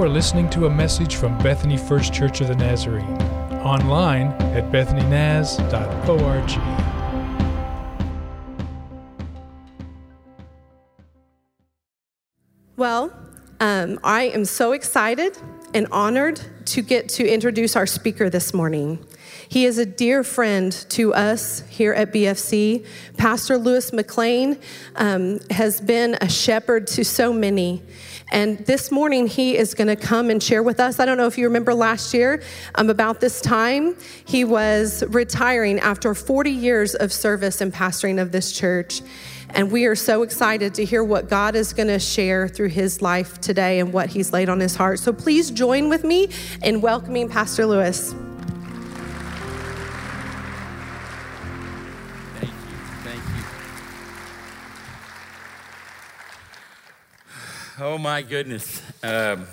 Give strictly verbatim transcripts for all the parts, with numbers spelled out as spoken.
You are listening to a message from Bethany First Church of the Nazarene, online at bethany naz dot org. Well, um, I am so excited and honored to get to introduce our speaker this morning. He is a dear friend to us here at B F C. Pastor Lewis McClain um, has been a shepherd to so many. And this morning, he is going to come and share with us. I don't know if you remember last year, um, about this time, he was retiring after forty years of service and pastoring of this church. And we are so excited to hear what God is going to share through his life today and what he's laid on his heart. So please join with me in welcoming Pastor Lewis. Oh, my goodness. Um,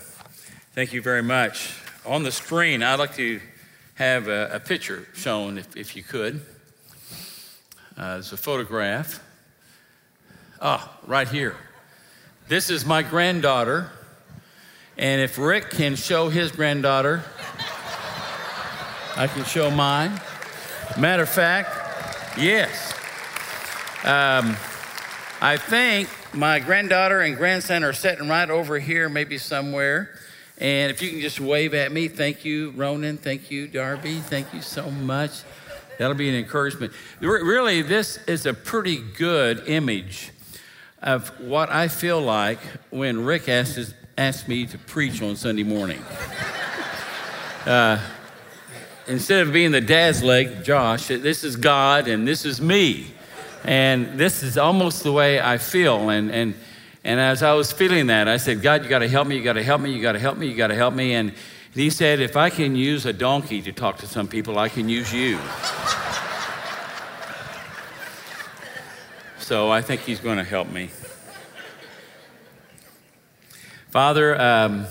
thank you very much. On the screen, I'd like to have a, a picture shown, if, if you could. Uh, there's a photograph. Ah, right here. This is my granddaughter. And if Rick can show his granddaughter, I can show mine. Matter of fact, yes. Um, I think my granddaughter and grandson are sitting right over here, maybe somewhere. And if you can just wave at me, thank you, Ronan. Thank you, Darby. Thank you so much. That'll be an encouragement. Really, this is a pretty good image of what I feel like when Rick asks, asks me to preach on Sunday morning. uh, instead of being the dad's leg, Josh, this is God and this is me. And this is almost the way I feel. And and and as I was feeling that, I said, God, you got to help me. You got to help me. You got to help me. You got to help me. And he said, if I can use a donkey to talk to some people, I can use you. So I think he's going to help me. Father, um,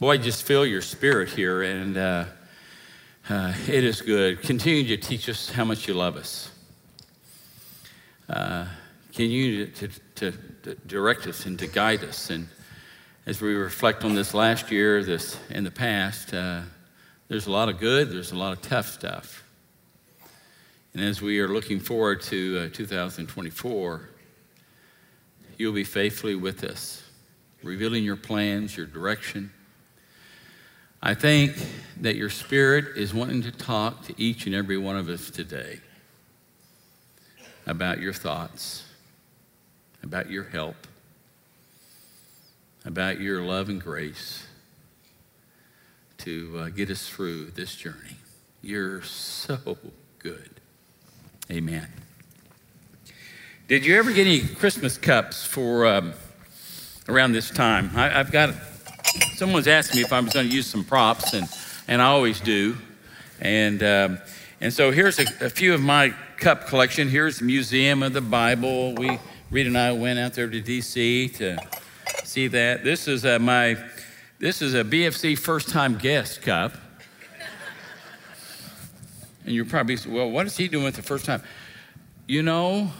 boy, just feel your spirit here. And uh, uh, it is good. Continue to teach us how much you love us. Uh, can you to, to, to direct us and to guide us? And as we reflect on this last year, this in the past, uh, there's a lot of good, there's a lot of tough stuff. And as we are looking forward to uh, two thousand twenty-four, you'll be faithfully with us, revealing your plans, your direction. I think that your spirit is wanting to talk to each and every one of us today about your thoughts, about your help, about your love and grace to uh, get us through this journey. You're so good. Amen. Did you ever get any Christmas cups for um, around this time? I, I've got, someone's asked me if I was going to use some props, and, and I always do. And um, and so here's a, a few of my cup collection. Here's the Museum of the Bible. We, Reed and I went out there to D C to see that. This is a, my, this is a B F C first-time guest cup. And you're probably, well, what is he doing with the first time? You know,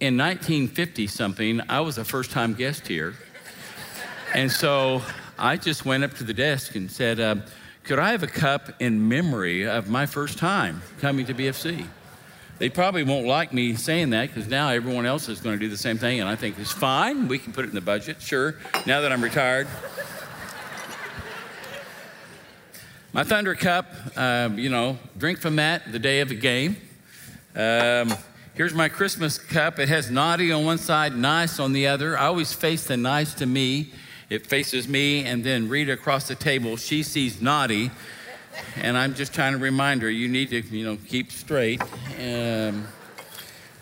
in nineteen fifty something, I was a first-time guest here. And so I just went up to the desk and said, uh, could I have a cup in memory of my first time coming to B F C? They probably won't like me saying that because now everyone else is going to do the same thing, and I think it's fine. We can put it in the budget, sure, now that I'm retired. My Thunder Cup, uh, you know, drink from that the day of a game. Um, here's my Christmas cup. It has naughty on one side, nice on the other. I always face the nice to me. It faces me, and then Rita across the table, she sees naughty. And I'm just trying to remind her, you need to, you know, keep straight. Um,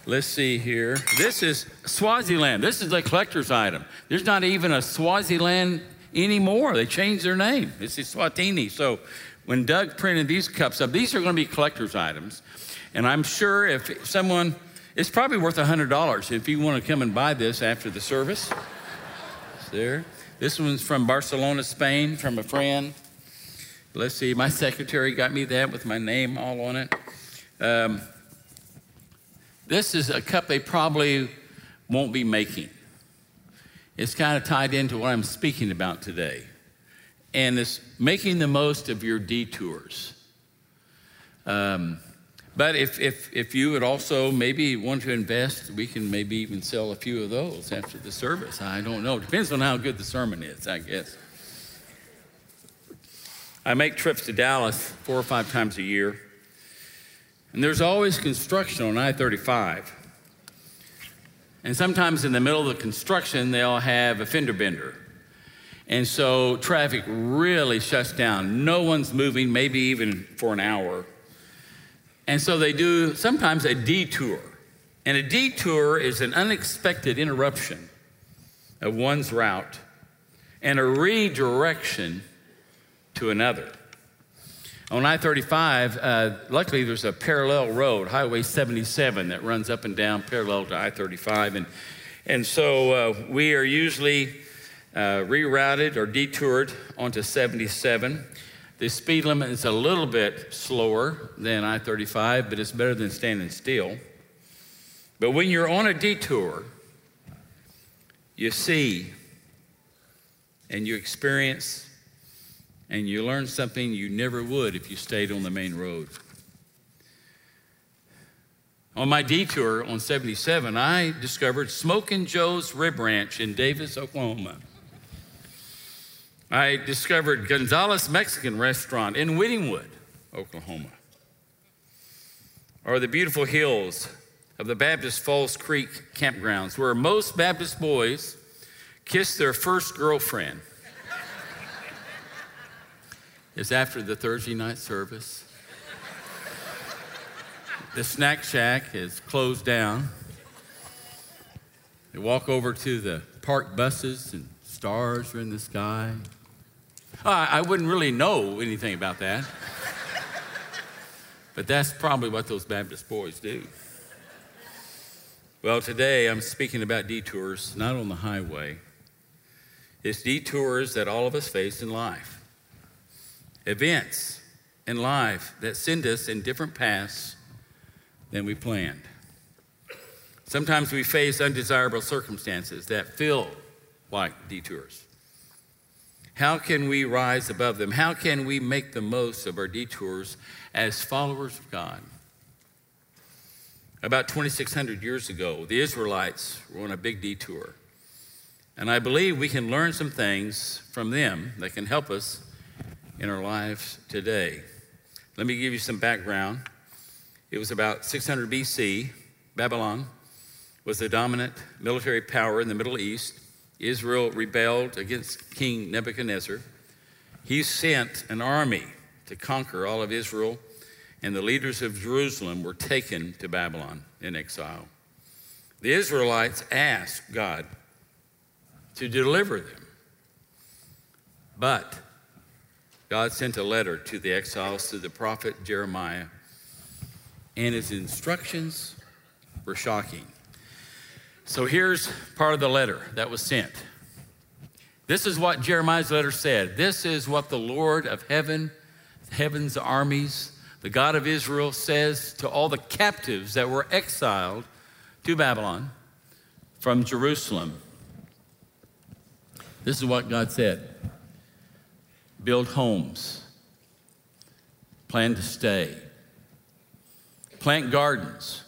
let's see here. This is Swaziland. This is a collector's item. There's not even a Swaziland anymore. They changed their name. It's Eswatini. So when Doug printed these cups up, these are going to be collector's items. And I'm sure if someone, it's probably worth one hundred dollars if you want to come and buy this after the service. It's there. This one's from Barcelona, Spain, from a friend. Let's see, my secretary got me that with my name all on it. Um, this is a cup they probably won't be making. It's kind of tied into what I'm speaking about today. and it's making the most of your detours. Um, but if, if, if you would also maybe want to invest, we can maybe even sell a few of those after the service. I don't know. Depends on how good the sermon is, I guess. I make trips to Dallas four or five times a year, and there's always construction on I thirty-five. And sometimes in the middle of the construction, they'll have a fender bender. And so traffic really shuts down. No one's moving, maybe even for an hour. And so they do sometimes a detour. And a detour is an unexpected interruption of one's route and a redirection to another. On I thirty-five, uh, luckily there's a parallel road, Highway seventy-seven, that runs up and down parallel to I thirty-five. And, and so uh, we are usually uh, rerouted or detoured onto seventy-seven. The speed limit is a little bit slower than I thirty-five, but it's better than standing still. But when you're on a detour, you see and you experience and you learn something you never would if you stayed on the main road. On my detour on seventy-seven, I discovered Smokin' Joe's Rib Ranch in Davis, Oklahoma. I discovered Gonzales Mexican Restaurant in Whittingwood, Oklahoma. Or the beautiful hills of the Baptist Falls Creek campgrounds, where most Baptist boys kiss their first girlfriend. It's after the Thursday night service. The snack shack is closed down. They walk over to the park buses and stars are in the sky. Oh, I wouldn't really know anything about that. But that's probably what those Baptist boys do. Well, today I'm speaking about detours, not on the highway. It's detours that all of us face in life. Events in life that send us in different paths than we planned. Sometimes we face undesirable circumstances that feel like detours. How can we rise above them? How can we make the most of our detours as followers of God? About twenty-six hundred years ago, the Israelites were on a big detour. And I believe we can learn some things from them that can help us in our lives today. Let me give you some background. It was about six hundred B C. Babylon was the dominant military power in the Middle East. Israel rebelled against King Nebuchadnezzar. He sent an army to conquer all of Israel, and the leaders of Jerusalem were taken to Babylon in exile. The Israelites asked God to deliver them, but God sent a letter to the exiles through the prophet Jeremiah, and his instructions were shocking. So here's part of the letter that was sent. This is what Jeremiah's letter said. This is what the Lord of heaven, heaven's armies, the God of Israel says to all the captives that were exiled to Babylon from Jerusalem. This is what God said. Build homes, plan to stay, plant gardens,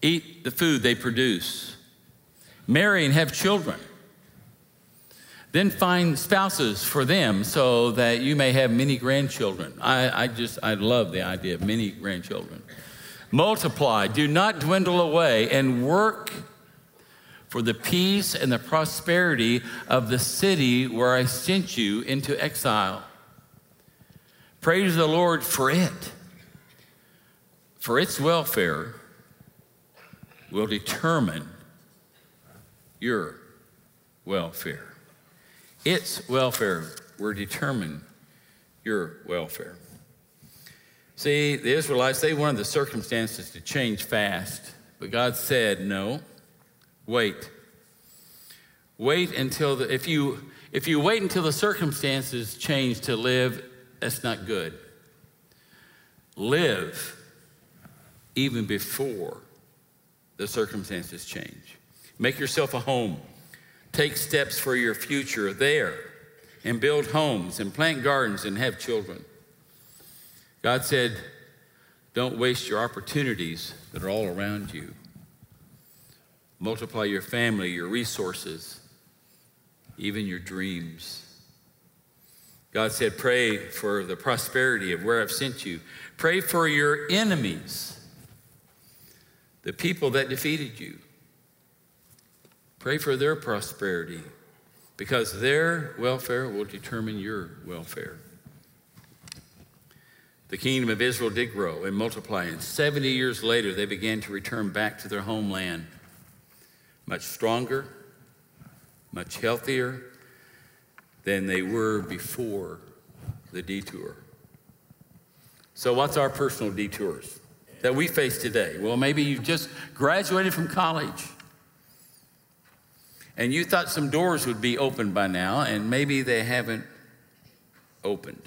eat the food they produce, marry and have children, then find spouses for them so that you may have many grandchildren. I, I just, I love the idea of many grandchildren. Multiply, do not dwindle away, and work for the peace and the prosperity of the city where I sent you into exile. Praise the Lord for it, for its welfare will determine your welfare. Its welfare will determine your welfare. See, the Israelites, they wanted the circumstances to change fast, but God said no. Wait. Wait until the, if you if you wait until the circumstances change to live, that's not good. Live even before the circumstances change. Make yourself a home. Take steps for your future there. and build homes and plant gardens and have children. God said, don't waste your opportunities that are all around you. Multiply your family, your resources, even your dreams. God said, pray for the prosperity of where I've sent you. Pray for your enemies, the people that defeated you. Pray for their prosperity, because their welfare will determine your welfare. The kingdom of Israel did grow and multiply, and seventy years later, they began to return back to their homeland, much stronger, much healthier than they were before the detour. So what's our personal detours that we face today? Well, maybe you've just graduated from college, and you thought some doors would be open by now, and maybe they haven't opened.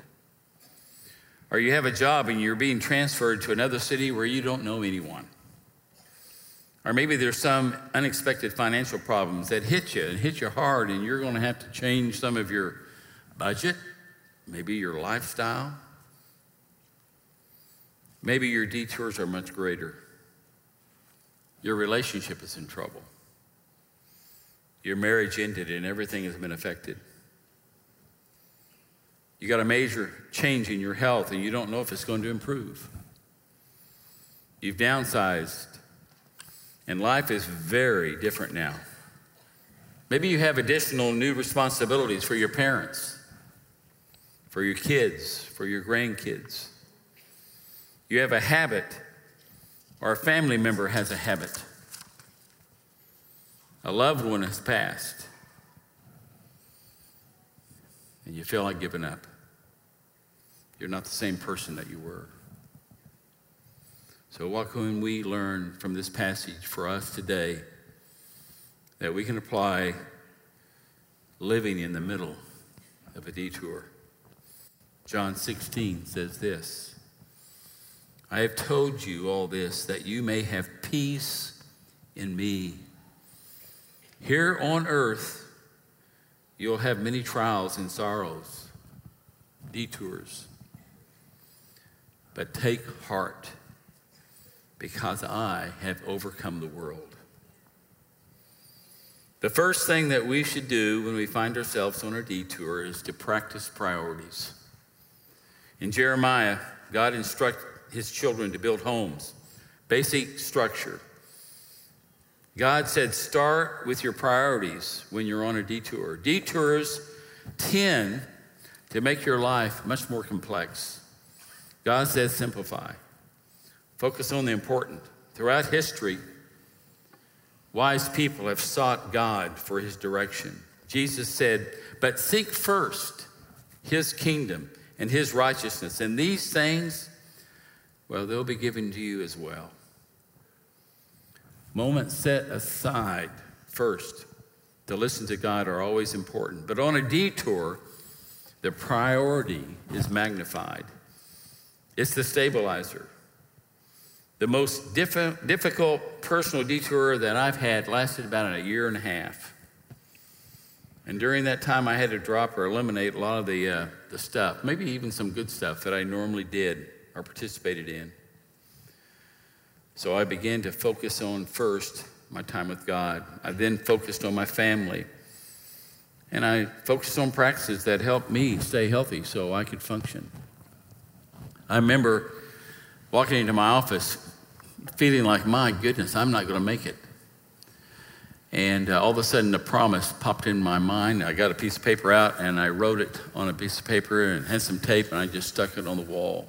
Or you have a job and you're being transferred to another city where you don't know anyone. Or maybe there's some unexpected financial problems that hit you and hit you hard, and you're gonna have to change some of your budget, maybe your lifestyle. Maybe your detours are much greater. Your relationship is in trouble. Your marriage ended and everything has been affected. You got a major change in your health and you don't know if it's going to improve. You've downsized and life is very different now. Maybe you have additional new responsibilities for your parents, for your kids, for your grandkids. You have a habit, or a family member has a habit. A loved one has passed, and you feel like giving up. You're not the same person that you were. So what can we learn from this passage for us today that we can apply living in the middle of a detour? John sixteen says this, I have told you all this that you may have peace in me. Here on earth, you'll have many trials and sorrows, detours. But take heart, because I have overcome the world. The first thing that we should do when we find ourselves on a detour is to practice priorities. In Jeremiah, God instructed his children to build homes, basic structure. God said, start with your priorities when you're on a detour. Detours tend to make your life much more complex. God says, simplify. Focus on the important. Throughout history, wise people have sought God for his direction. Jesus said, but seek first his kingdom and his righteousness. And these things, well, they'll be given to you as well. Moments set aside first to listen to God are always important. But on a detour, the priority is magnified. It's the stabilizer. The most diff- difficult personal detour that I've had lasted about a year and a half. And during that time, I had to drop or eliminate a lot of the, uh, the stuff, maybe even some good stuff that I normally did or participated in. So I began to focus on first my time with God. I then focused on my family. And I focused on practices that helped me stay healthy so I could function. I remember walking into my office feeling like, my goodness, I'm not going to make it. And uh, all of a sudden, a promise popped in my mind. I got a piece of paper out, and I wrote it on a piece of paper and had some tape, and I just stuck it on the wall.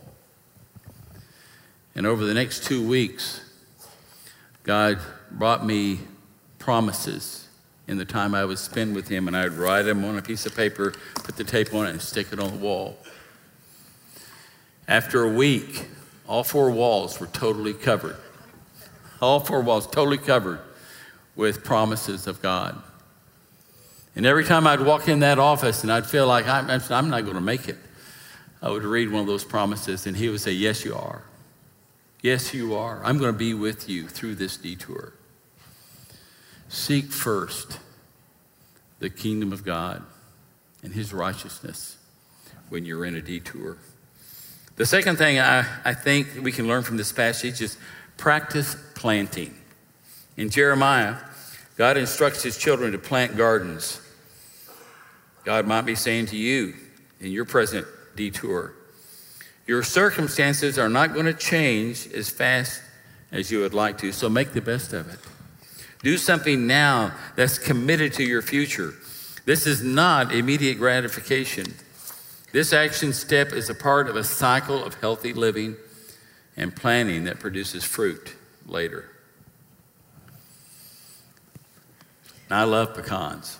And over the next two weeks, God brought me promises in the time I would spend with him, and I'd write them on a piece of paper, put the tape on it, and stick it on the wall. After a week, all four walls were totally covered. All four walls totally covered with promises of God. And every time I'd walk in that office and I'd feel like I'm, I'm not going to make it, I would read one of those promises, and he would say, yes, you are. Yes, you are. I'm going to be with you through this detour. Seek first the kingdom of God and his righteousness when you're in a detour. The second thing I, I think we can learn from this passage is practice planting. In Jeremiah, God instructs his children to plant gardens. God might be saying to you in your present detour, your circumstances are not going to change as fast as you would like to, so make the best of it. Do something now that's committed to your future. This is not immediate gratification. This action step is a part of a cycle of healthy living and planning that produces fruit later. And I love pecans.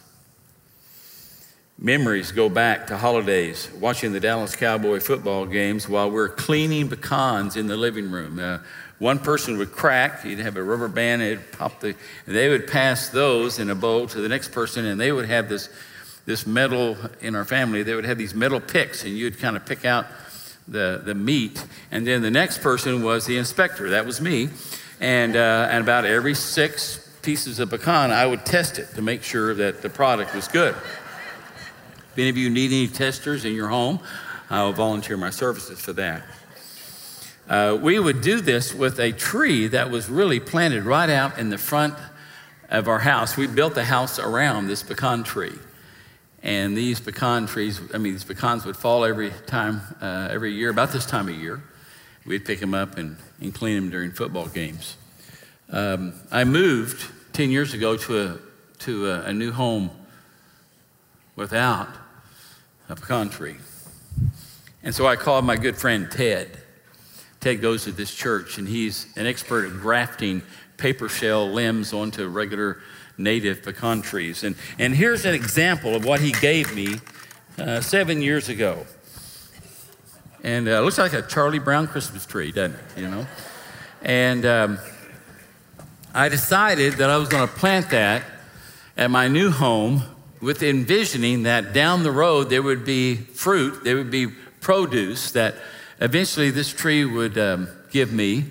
Memories go back to holidays, watching the Dallas Cowboy football games while we're cleaning pecans in the living room. Uh, one person would crack, he'd have a rubber band, it'd pop the, and they would pass those in a bowl to the next person, and they would have this, this metal, in our family, they would have these metal picks, and you'd kind of pick out the, the meat, and then the next person was the inspector, that was me, and, uh, and about every six pieces of pecan, I would test it to make sure that the product was good. If any of you need any testers in your home, I will volunteer my services for that. Uh, we would do this with a tree that was really planted right out in the front of our house. We built the house around this pecan tree. And these pecan trees, I mean, these pecans would fall every time, uh, every year, about this time of year. We'd pick them up and, and clean them during football games. Um, I moved ten years ago to a, to a, a new home without a pecan tree. And so I called my good friend Ted. Ted goes to this church, and he's an expert at grafting paper shell limbs onto regular native pecan trees. And, and here's an example of what he gave me uh, seven years ago. And it uh, looks like a Charlie Brown Christmas tree, doesn't it? You know? And um, I decided that I was going to plant that at my new home, with envisioning that down the road there would be fruit, there would be produce that eventually this tree would um, give me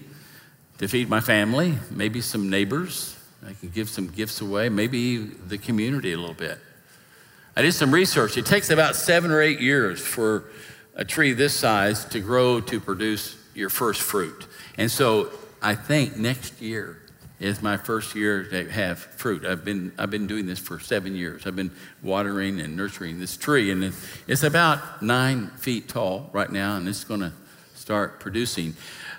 to feed my family, maybe some neighbors. I could give some gifts away, maybe the community a little bit. I did some research. It takes about seven or eight years for a tree this size to grow to produce your first fruit. And so I think next year is my first year to have fruit. I've been I've been doing this for seven years. I've been watering and nurturing this tree, and it's about nine feet tall right now, and it's gonna start producing.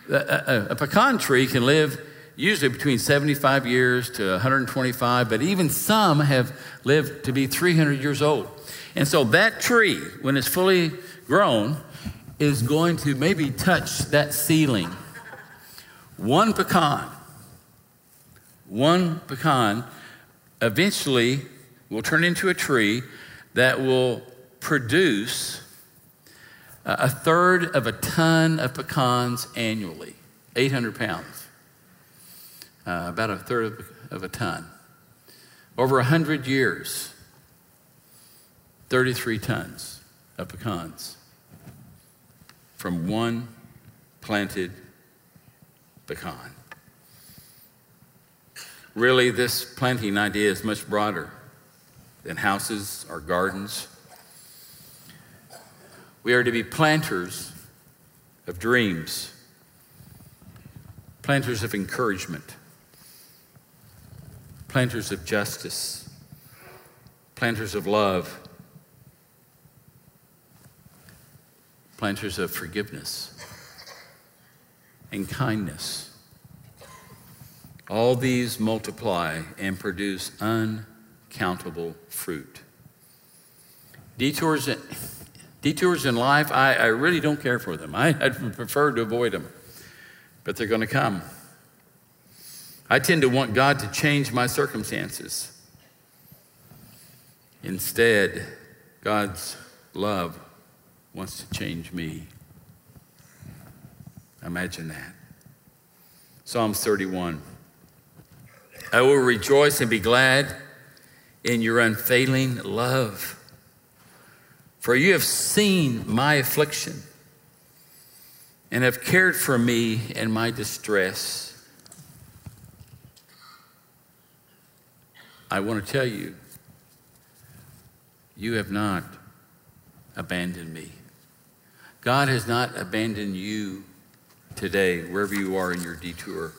A, a, a pecan tree can live usually between seventy-five years to one hundred twenty-five, but even some have lived to be three hundred years old. And so that tree, when it's fully grown, is going to maybe touch that ceiling. One pecan, One pecan eventually will turn into a tree that will produce a third of a ton of pecans annually, eight hundred pounds, uh, about a third of a ton. Over one hundred years, thirty-three tons of pecans from one planted pecan. Really, this planting idea is much broader than houses or gardens. We are to be planters of dreams, planters of encouragement, planters of justice, planters of love, planters of forgiveness and kindness. All these multiply and produce uncountable fruit. Detours in, detours in life, I, I really don't care for them. I, I'd prefer to avoid them, but they're going to come. I tend to want God to change my circumstances. Instead, God's love wants to change me. Imagine that. Psalm thirty-one. I will rejoice and be glad in your unfailing love, for you have seen my affliction and have cared for me in my distress. I want to tell you, you have not abandoned me. God has not abandoned you today, wherever you are in your detour.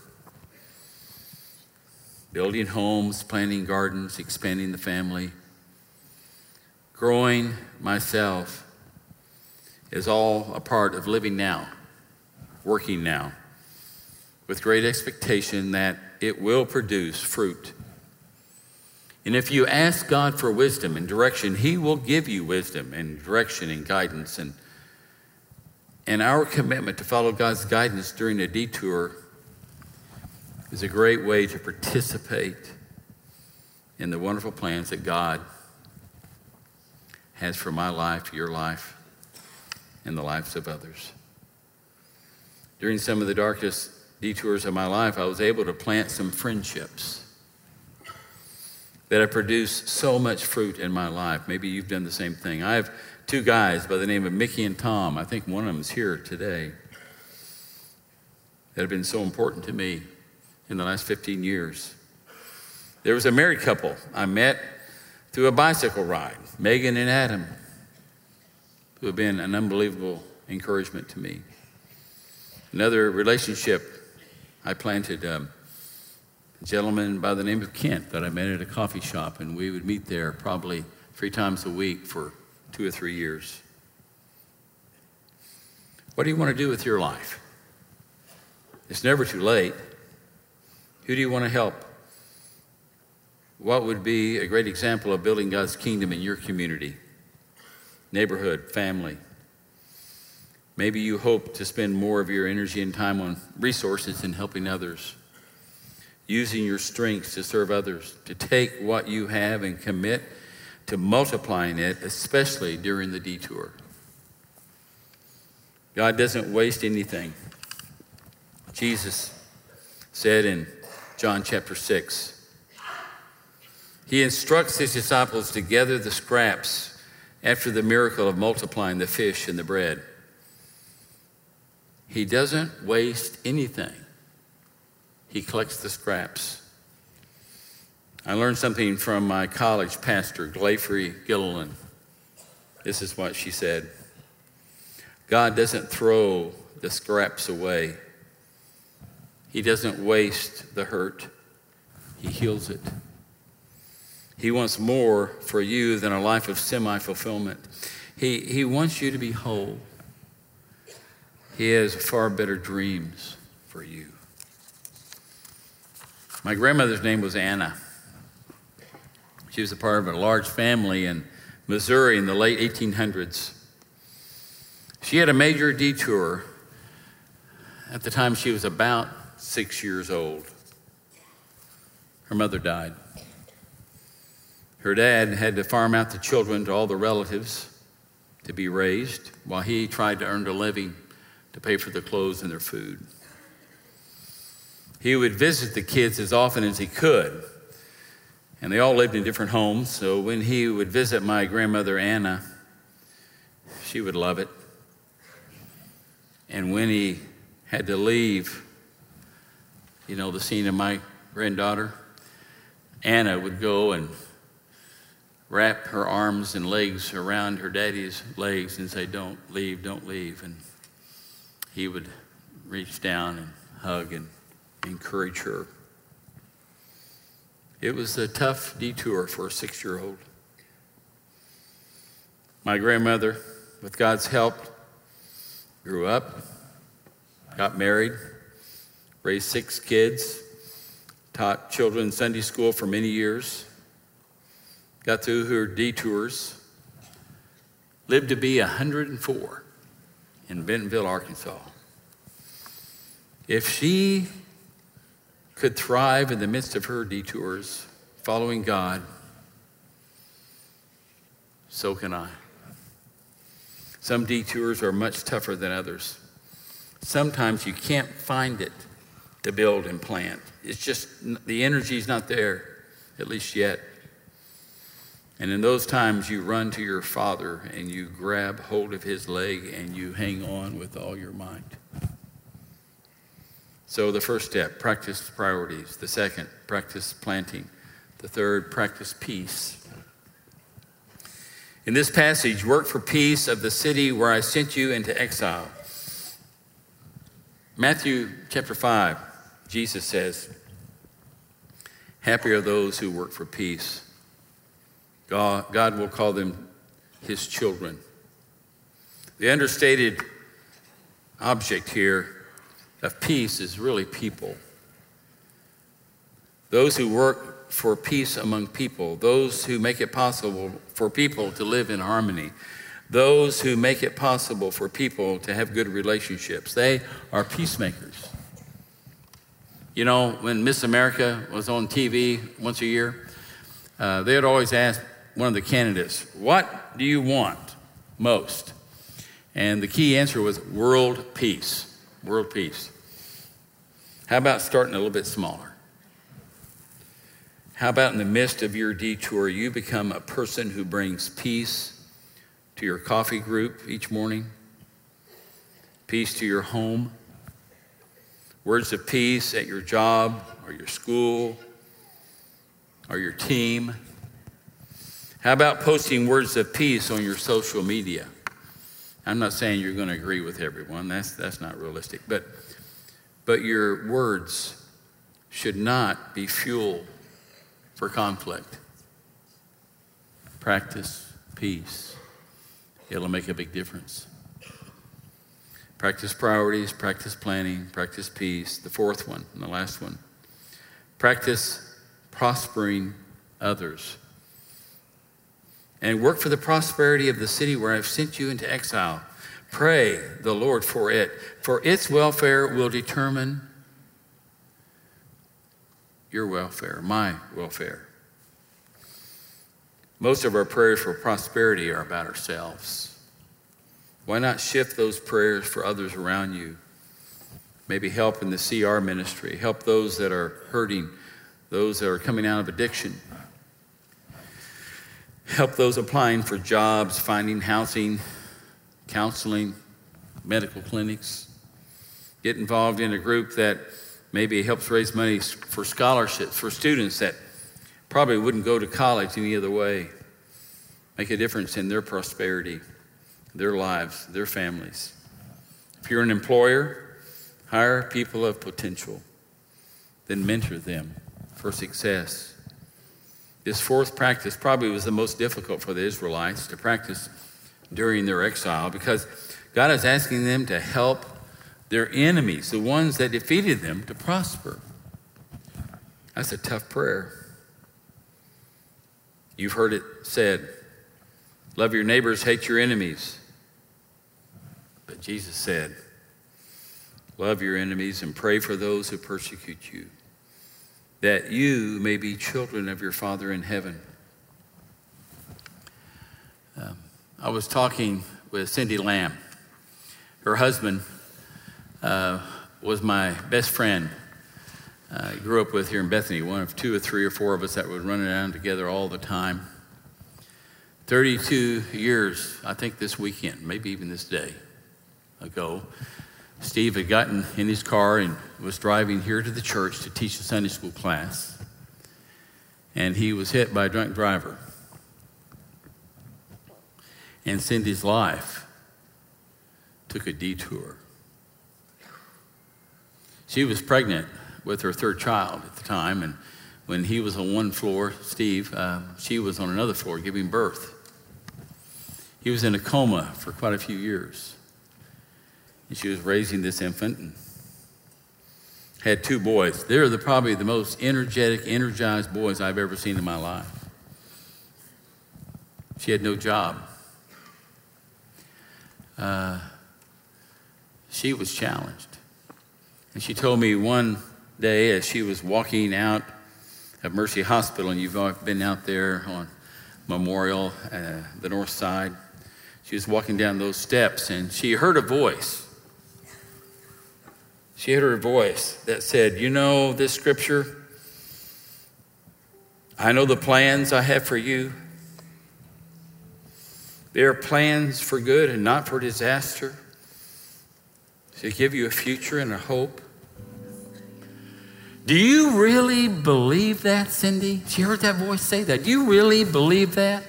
Building homes, planting gardens, expanding the family, growing myself is all a part of living now, working now, with great expectation that it will produce fruit. And if you ask God for wisdom and direction, he will give you wisdom and direction and guidance. And, and our commitment to follow God's guidance during a detour is a great way to participate in the wonderful plans that God has for my life, your life, and the lives of others. During some of the darkest detours of my life, I was able to plant some friendships that have produced so much fruit in my life. Maybe you've done the same thing. I have two guys by the name of Mickey and Tom. I think one of them is here today. That have been so important to me in the last fifteen years. There was a married couple I met through a bicycle ride, Megan and Adam, who have been an unbelievable encouragement to me. Another relationship I planted, um, gentleman by the name of Kent that I met at a coffee shop, and we would meet there probably three times a week for two or three years. What do you want to do with your life? It's never too late. Who do you want to help? What would be a great example of building God's kingdom in your community, neighborhood, family? Maybe you hope to spend more of your energy and time on resources and helping others, using your strengths to serve others, to take what you have and commit to multiplying it, especially during the detour. God doesn't waste anything. Jesus said in John chapter six, he instructs his disciples to gather the scraps after the miracle of multiplying the fish and the bread. He doesn't waste anything. He collects the scraps. I learned something from my college pastor, Glafrey Gilliland. This is what she said. God doesn't throw the scraps away. He doesn't waste the hurt. He heals it. He wants more for you than a life of semi-fulfillment. He, he wants you to be whole. He has far better dreams for you. My grandmother's name was Anna. She was a part of a large family in Missouri in the late eighteen hundreds. She had a major detour. At the time, she was about six years old. Her mother died. Her dad had to farm out the children to all the relatives to be raised while he tried to earn a living to pay for their clothes and their food. He would visit the kids as often as he could. And they all lived in different homes. So when he would visit my grandmother, Anna, she would love it. And when he had to leave, you know, the scene of my granddaughter, Anna would go and wrap her arms and legs around her daddy's legs and say, "Don't leave, don't leave." And he would reach down and hug and encourage her. It was a tough detour for a six-year-old. My grandmother, with God's help, grew up, got married, raised six kids, taught children Sunday school for many years, got through her detours, lived to be one hundred and four in Bentonville, Arkansas. If she could thrive in the midst of her detours, following God, so can I. Some detours are much tougher than others. Sometimes you can't find it to build and plant. It's just, the energy's not there, at least yet. And in those times, you run to your Father and you grab hold of his leg and you hang on with all your might. So the first step, practice priorities. The second, practice planting. The third, practice peace. In this passage, work for peace of the city where I sent you into exile. Matthew chapter five, Jesus says, happy are those who work for peace. God, God will call them his children. The understated object here of peace is really people. Those who work for peace among people, those who make it possible for people to live in harmony, those who make it possible for people to have good relationships, they are peacemakers. You know, when Miss America was on T V once a year, uh, they would always ask one of the candidates, what do you want most? And the key answer was world peace, world peace. How about starting a little bit smaller? How about in the midst of your detour, you become a person who brings peace to your coffee group each morning, peace to your home, words of peace at your job or your school or your team? How about posting words of peace on your social media? I'm not saying you're going to agree with everyone. That's that's not realistic. But, but your words should not be fuel for conflict. Practice peace. It'll make a big difference. Practice priorities, practice planning, practice peace. The fourth one and the last one. Practice prospering others. And work for the prosperity of the city where I've sent you into exile. Pray the Lord for it, for its welfare will determine your welfare, my welfare. Most of our prayers for prosperity are about ourselves. Why not shift those prayers for others around you? Maybe help in the C R ministry, help those that are hurting, those that are coming out of addiction. Help those applying for jobs, finding housing, counseling, medical clinics. Get involved in a group that maybe helps raise money for scholarships for students that probably wouldn't go to college any other way. Make a difference in their prosperity, their lives, their families. If you're an employer, hire people of potential, then mentor them for success. This fourth practice probably was the most difficult for the Israelites to practice during their exile, because God is asking them to help their enemies, the ones that defeated them, to prosper. That's a tough prayer. You've heard it said, love your neighbors, hate your enemies. But Jesus said, love your enemies and pray for those who persecute you, that you may be children of your Father in heaven. Um, I was talking with Cindy Lamb. Her husband uh, was my best friend. Uh, I grew up with here in Bethany, one of two or three or four of us that would run around together all the time. thirty-two years, I think this weekend, maybe even this day ago, Steve had gotten in his car and was driving here to the church to teach a Sunday school class, and he was hit by a drunk driver. And Cindy's life took a detour. She was pregnant with her third child at the time, and when he was on one floor, Steve, uh, she was on another floor giving birth. He was in a coma for quite a few years. She was raising this infant and had two boys. They're the, probably the most energetic, energized boys I've ever seen in my life. She had no job. Uh, she was challenged. And she told me one day as she was walking out of Mercy Hospital, and you've been out there on Memorial, uh, the north side, she was walking down those steps and she heard a voice. She heard her voice that said, you know this scripture? I know the plans I have for you. They are plans for good and not for disaster, to give you a future and a hope. Do you really believe that, Cindy? She heard that voice say that. Do you really believe that?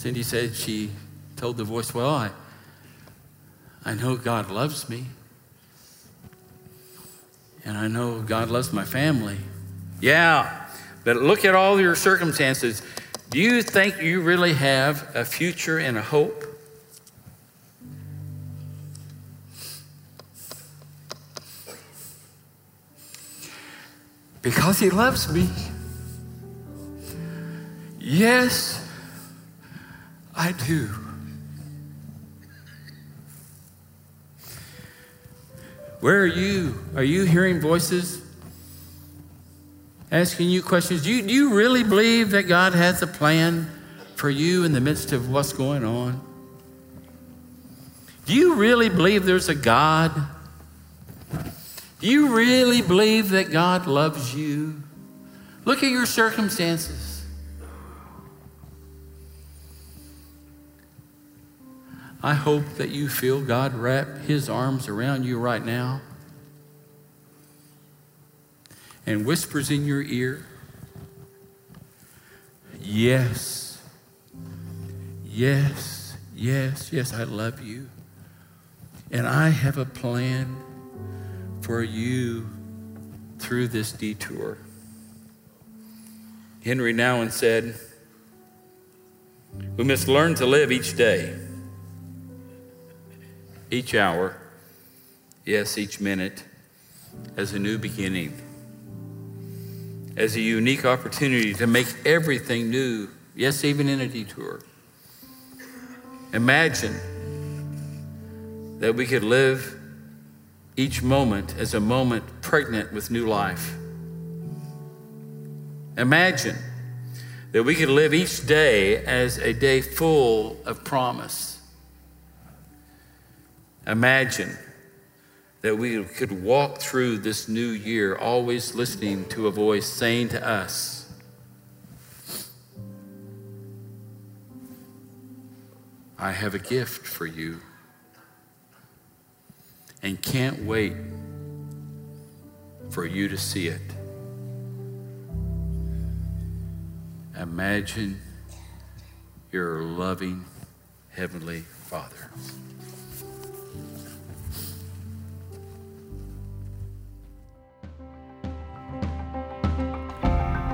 Cindy said she told the voice, well, I, I know God loves me. And I know God loves my family. Yeah, but look at all your circumstances. Do you think you really have a future and a hope? Because he loves me. Yes, I do. Where are you? Are you hearing voices asking you questions? Do you, do you really believe that God has a plan for you in the midst of what's going on? Do you really believe there's a God? Do you really believe that God loves you? Look at your circumstances. I hope that you feel God wrap his arms around you right now and whispers in your ear, yes, yes, yes, yes, I love you. And I have a plan for you through this detour. Henry Nouwen said, we must learn to live each day, each hour, yes, each minute, as a new beginning, as a unique opportunity to make everything new, yes, even in a detour. Imagine that we could live each moment as a moment pregnant with new life. Imagine that we could live each day as a day full of promise. Imagine that we could walk through this new year always listening to a voice saying to us, I have a gift for you. And can't wait for you to see it. Imagine your loving Heavenly Father.